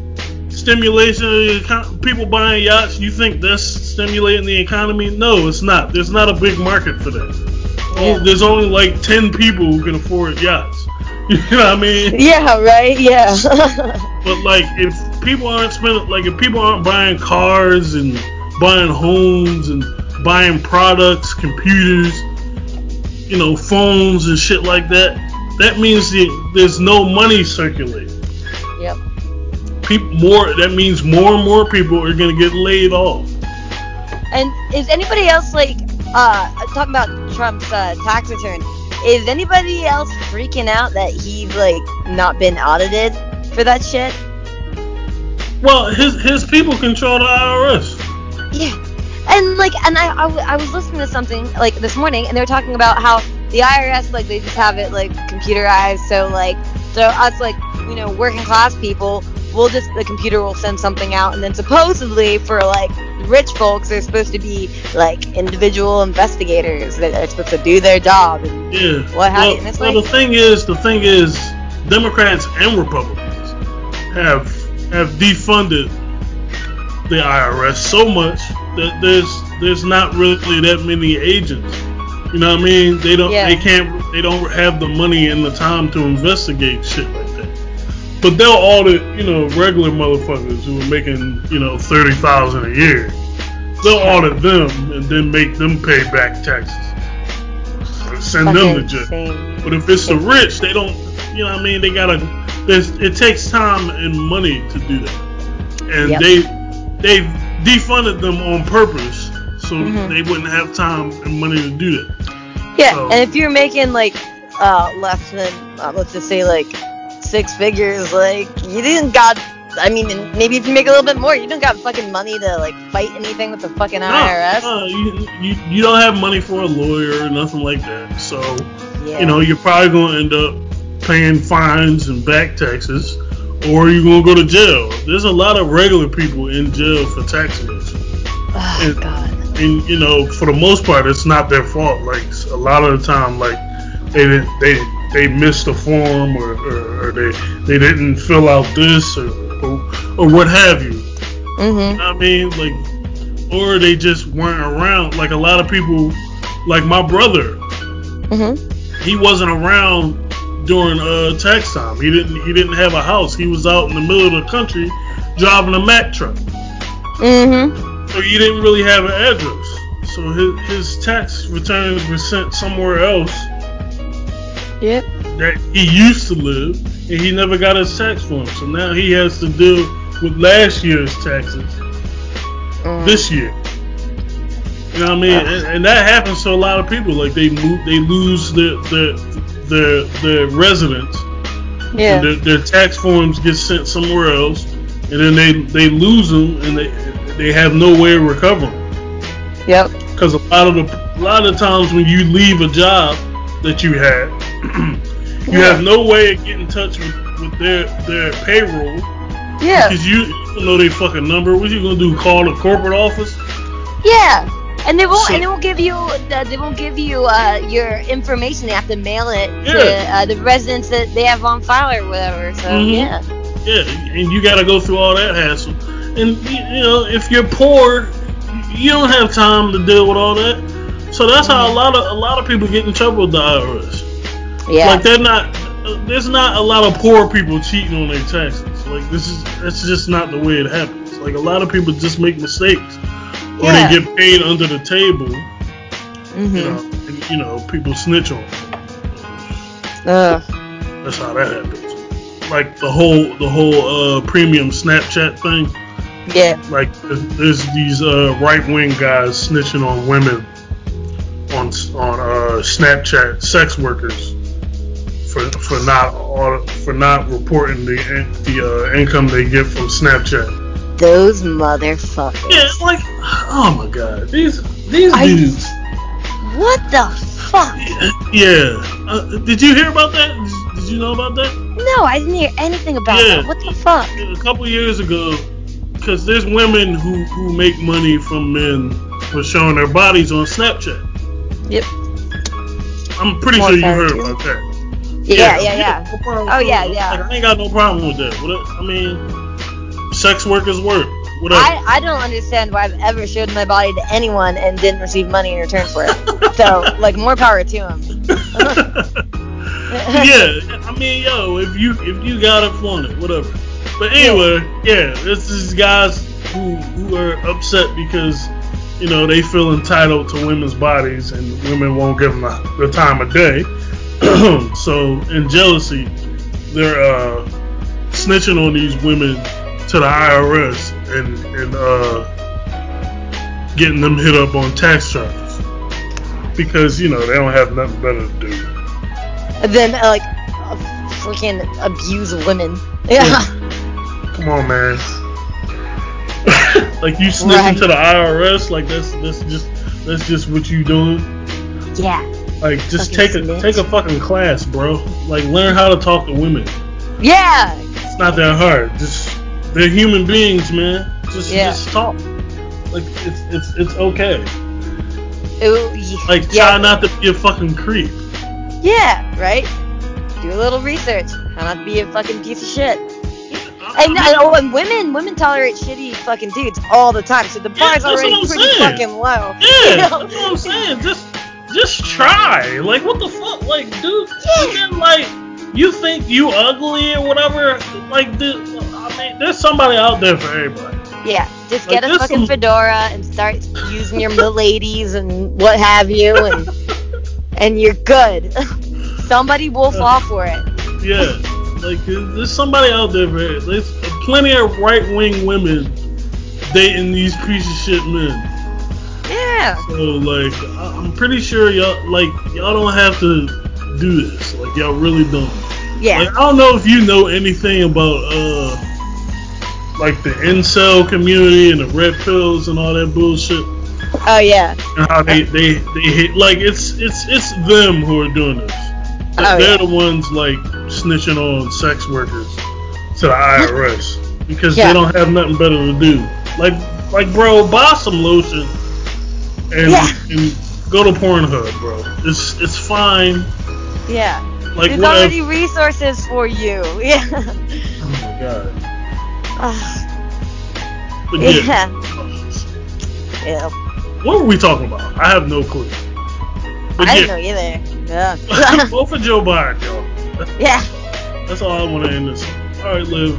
stimulation of the economy? People buying yachts. You think that's stimulating the economy? No, it's not. There's not a big market for that. Yeah. There's only like 10 people who can afford yachts. You know what I mean? Yeah, right? Yeah. But, like, if people aren't spending, like, if people aren't buying cars and buying homes and buying products, computers, you know, phones and shit like that, that means there's no money circulating. Yep. That means more and more people are going to get laid off. And is anybody else, like, talking about Trump's tax return, is anybody else freaking out that he's, like, not been audited for that shit? Well, his people control the IRS. Yeah. And, like, and I was listening to something, like, this morning, and they were talking about how the IRS, like, they just have it, like, computerized. So us, like, you know, working class people, the computer will send something out. And then supposedly for, like, rich folks, they're supposed to be, like, individual investigators that are supposed to do their job. And yeah. What happened this way? Well, the thing is, Democrats and Republicans have defunded the IRS so much that there's not really that many agents. You know what I mean? They don't have the money and the time to investigate shit like that. But they'll audit, you know, regular motherfuckers who are making, you know, $30,000 a year. They'll audit them and then make them pay back taxes. Or send them to jail. Insane. But if it's the rich, they don't, you know what I mean? It takes time and money to do that. And they've defunded them on purpose so they wouldn't have time and money to do that. Yeah, so, and if you're making, like, less than, let's just say, like, six figures, like, you didn't got, I mean, and maybe if you make a little bit more, you don't got fucking money to, like, fight anything with the fucking IRS. You don't have money for a lawyer or nothing like that, so you know, you're probably going to end up paying fines and back taxes, or you're going to go to jail. There's a lot of regular people in jail for tax evasion. And you know, for the most part, it's not their fault. Like, a lot of the time, like, they missed a form, or they didn't fill out this, or what have you. You know what I mean? Like, or they just weren't around. Like, a lot of people, like my brother, he wasn't around during tax time. He didn't have a house. He was out in the middle of the country driving a Mack truck. So he didn't really have an address. So his tax returns were sent somewhere else. Yep. That he used to live, and he never got his tax form. So now he has to deal with last year's taxes this year. You know what I mean? And that happens to a lot of people. Like, they lose their residence. Yeah. Their tax forms get sent somewhere else, and then they lose them, and they have no way of recovering. Yep. Because a lot of times when you leave a job that you had, you have no way of getting in touch with their payroll. Yeah. Because you don't know their fucking number. What you gonna do? Call the corporate office? Yeah. And they won't give you your information. They have to mail it to the residents that they have on file or whatever. So yeah. And you gotta go through all that hassle. And you know, if you're poor, you don't have time to deal with all that. So that's how a lot of people get in trouble with the IRS. Yeah. Like, there's not a lot of poor people cheating on their taxes. Like, that's just not the way it happens. Like, a lot of people just make mistakes, or they get paid under the table. You know, and, you know, people snitch on them. That's how that happens. Like, the whole premium Snapchat thing. Yeah. Like, there's these right-wing guys snitching on women on Snapchat, sex workers, for not reporting the income they get from Snapchat. Those motherfuckers. Yeah, like, oh my god, these dudes. What the fuck? Yeah. Did you hear about that? Did you know about that? No, I didn't hear anything about that. What the fuck? A couple years ago, because there's women who make money from men for showing their bodies on Snapchat. Yep. I'm pretty sure you heard about that. Yeah. No problem. Oh, yeah. Like, I ain't got no problem with that. I mean, sex workers work. Whatever. I don't understand why I've ever showed my body to anyone and didn't receive money in return for it. So, like, more power to them. Yeah, I mean, yo, if you got it, flaunt it, whatever. But anyway, yeah, this is guys who are upset because, you know, they feel entitled to women's bodies and women won't give them the time of day. So, in jealousy, they're snitching on these women to the IRS and getting them hit up on tax charges because, you know, they don't have nothing better to do. And then, like, freaking abuse women. Yeah. Come on, man. Like, you snitching to the IRS? Like, that's just what you doing? Yeah. Like, just take a fucking class, bro. Like, learn how to talk to women. Yeah. It's not that hard. Just, they're human beings, man. Just talk. Like, it's okay. Ooh, yeah. Like, try not to be a fucking creep. Yeah, right? Do a little research. How not to be a fucking piece of shit. And women tolerate shitty fucking dudes all the time, so the bar's already pretty fucking low. Yeah, you know? That's what I'm saying. Just try. Like, what the fuck? Like, dude, even, like, you think you ugly or whatever? Like, dude, I mean, there's somebody out there for everybody. Yeah, just like, get a fucking fedora and start using your ladies and what have you, and you're good. Somebody will fall for it. Yeah. Like, there's somebody out there, man. There's plenty of right-wing women dating these piece of shit men. Yeah. So, like, I'm pretty sure y'all don't have to do this. Like, y'all really don't. Yeah. Like, I don't know if you know anything about, like, the incel community and the red pills and all that bullshit. Oh, yeah. And how they hate, like, it's them who are doing this. They're the ones, like, snitching on sex workers to the IRS because they don't have nothing better to do. Like, bro, buy some lotion and go to Pornhub, bro. It's fine. Yeah. Like, there's already resources for you. Yeah. Oh my god. But yeah. Yeah. What were we talking about? I have no clue. But I don't know either. Yeah. Both for Joe Biden, y'all. Yeah. That's all I want to end this. All right, Liv.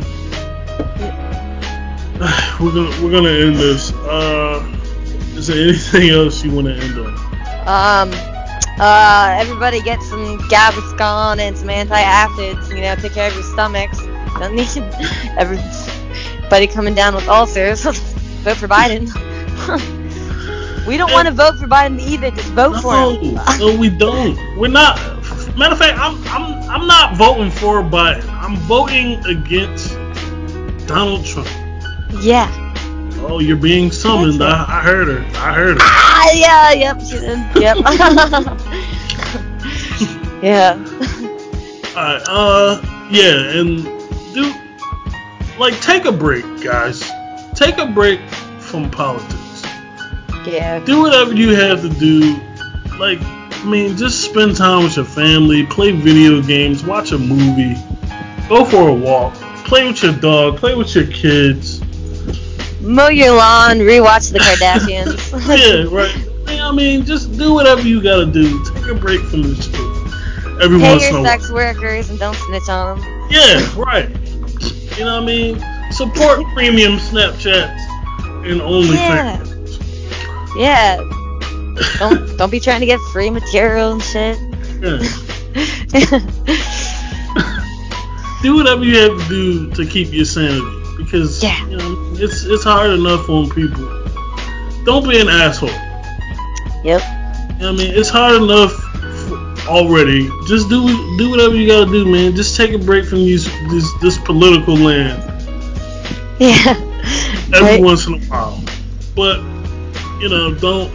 Yeah. We're gonna end this. Is there anything else you want to end on? Everybody get some Gaviscon and some anti-acids. You know, take care of your stomachs. Don't need everybody coming down with ulcers. Vote for Biden. We don't want to vote for Biden either. Just vote for him. No, we don't. We're not. Matter of fact, I'm not voting for Biden. I'm voting against Donald Trump. Yeah. Oh, you're being summoned. I heard her. Ah, yeah. Yep. She did. Yep. Yeah. All right. Yeah. And dude, like, take a break, guys. Take a break from politics. Yeah. Do whatever you have to do. Like, I mean, just spend time with your family, play video games, watch a movie, go for a walk, play with your dog, play with your kids, mow your lawn, rewatch the Kardashians. Yeah, right. I mean, just do whatever you gotta do. Take a break from this shit. Every once in a while. Pay your sex workers and don't snitch on them. Yeah, right. You know what I mean? Support premium Snapchats and OnlyFans. Yeah. Yeah, don't be trying to get free material and shit. Yeah. Do whatever you have to do to keep your sanity, because you know, it's hard enough on people. Don't be an asshole. Yep. You know what I mean, it's hard enough already. Just do whatever you gotta do, man. Just take a break from this political land. Yeah. Every once in a while, but. You know, don't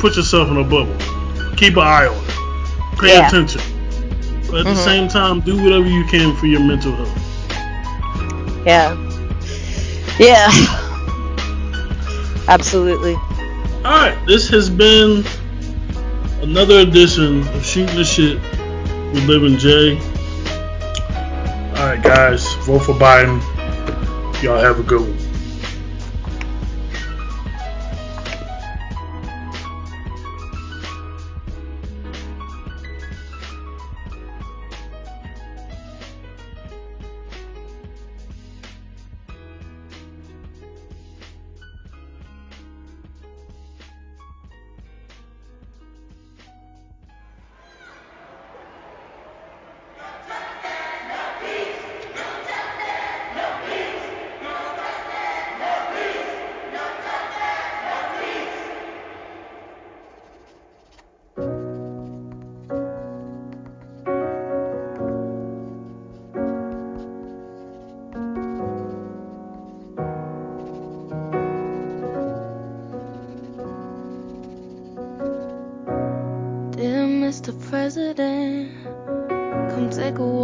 put yourself in a bubble. Keep an eye on it. Pay attention. But at the same time, do whatever you can for your mental health. Yeah. Yeah. Absolutely. Alright, this has been another edition of Shooting the Shit with Liv and Jay. Alright, guys. Vote for Biden. Y'all have a good one.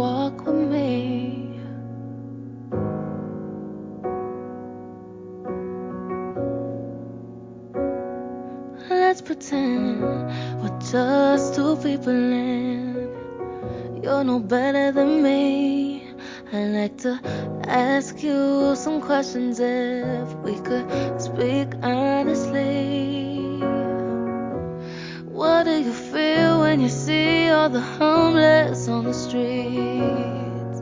walk with me. Let's pretend we're just two people in. You're no better than me. I'd like to ask you some questions if we could speak honestly. What do you feel when you see all the homeless on the streets?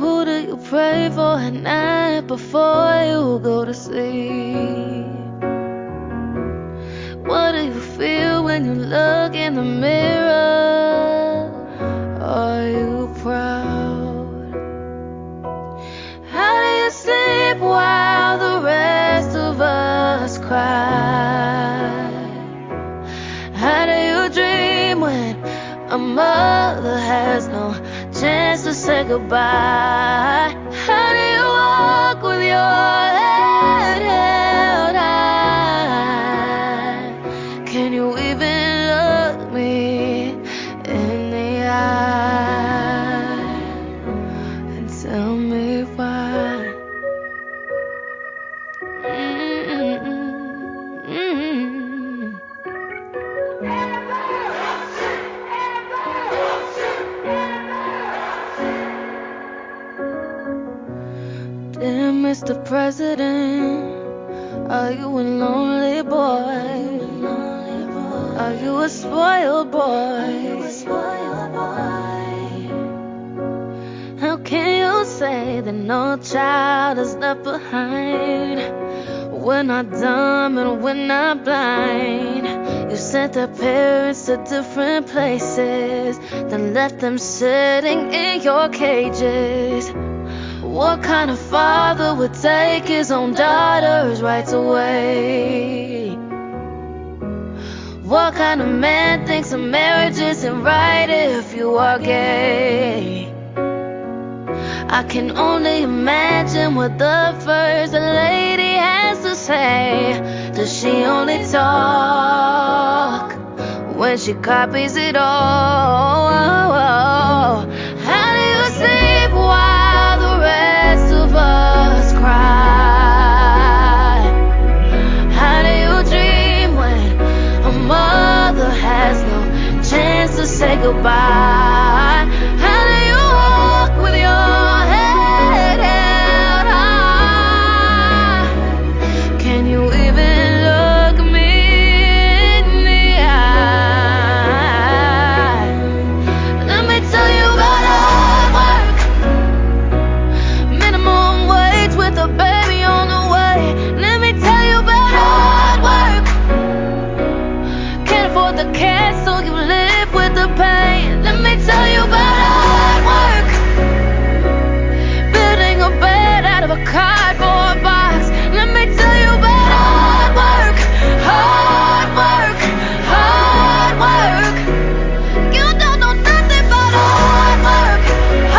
Who do you pray for at night before you go to sleep? What do you feel when you look in the mirror? Are you proud? How do you sleep while the rest of us cry? A mother has no chance to say goodbye. How do you walk with your head held high? Can you even look me in the eye and tell me why? Mr. President, are you a lonely boy? Are you a spoiled boy? How can you say that no child is left behind? We're not dumb and we're not blind. You sent their parents to different places, then left them sitting in your cages. What kind of father would take his own daughter's rights away? What kind of man thinks a marriage isn't right if you are gay? I can only imagine what the first lady has to say. Does she only talk when she copies it all? How do you sleep while us cry? How do you dream when a mother has no chance to say goodbye? How do you walk with your head held high? Can you even look me in the eye? Let me tell you about hard work. The baby on the way. Let me tell you about hard work. Can't afford the cash, so you live with the pain. Let me tell you about hard work. Building a bed out of a cardboard box. Let me tell you about hard work. Hard work. Hard work. You don't know nothing about hard work. Hard work. Hard work.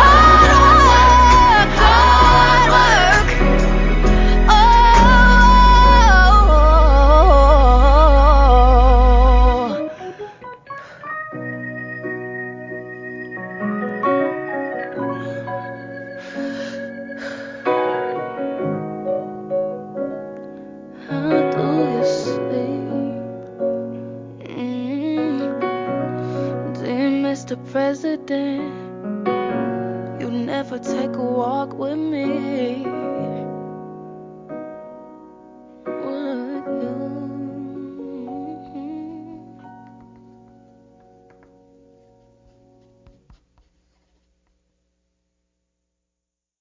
President, you never take a walk with me.